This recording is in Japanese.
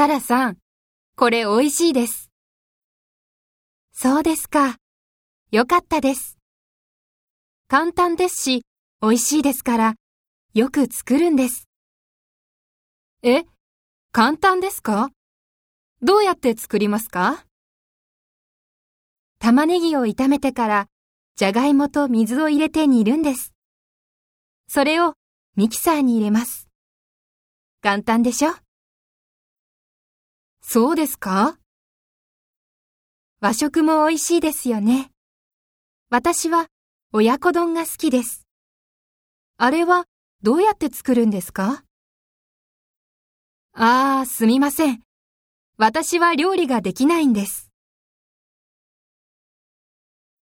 サラさん、これ美味しいです。そうですか。よかったです。簡単ですし、美味しいですから、よく作るんです。え、簡単ですか？どうやって作りますか？玉ねぎを炒めてから、じゃがいもと水を入れて煮るんです。それをミキサーに入れます。簡単でしょ？そうですか？和食も美味しいですよね。私は親子丼が好きです。あれはどうやって作るんですか？ああ、すみません。私は料理ができないんです。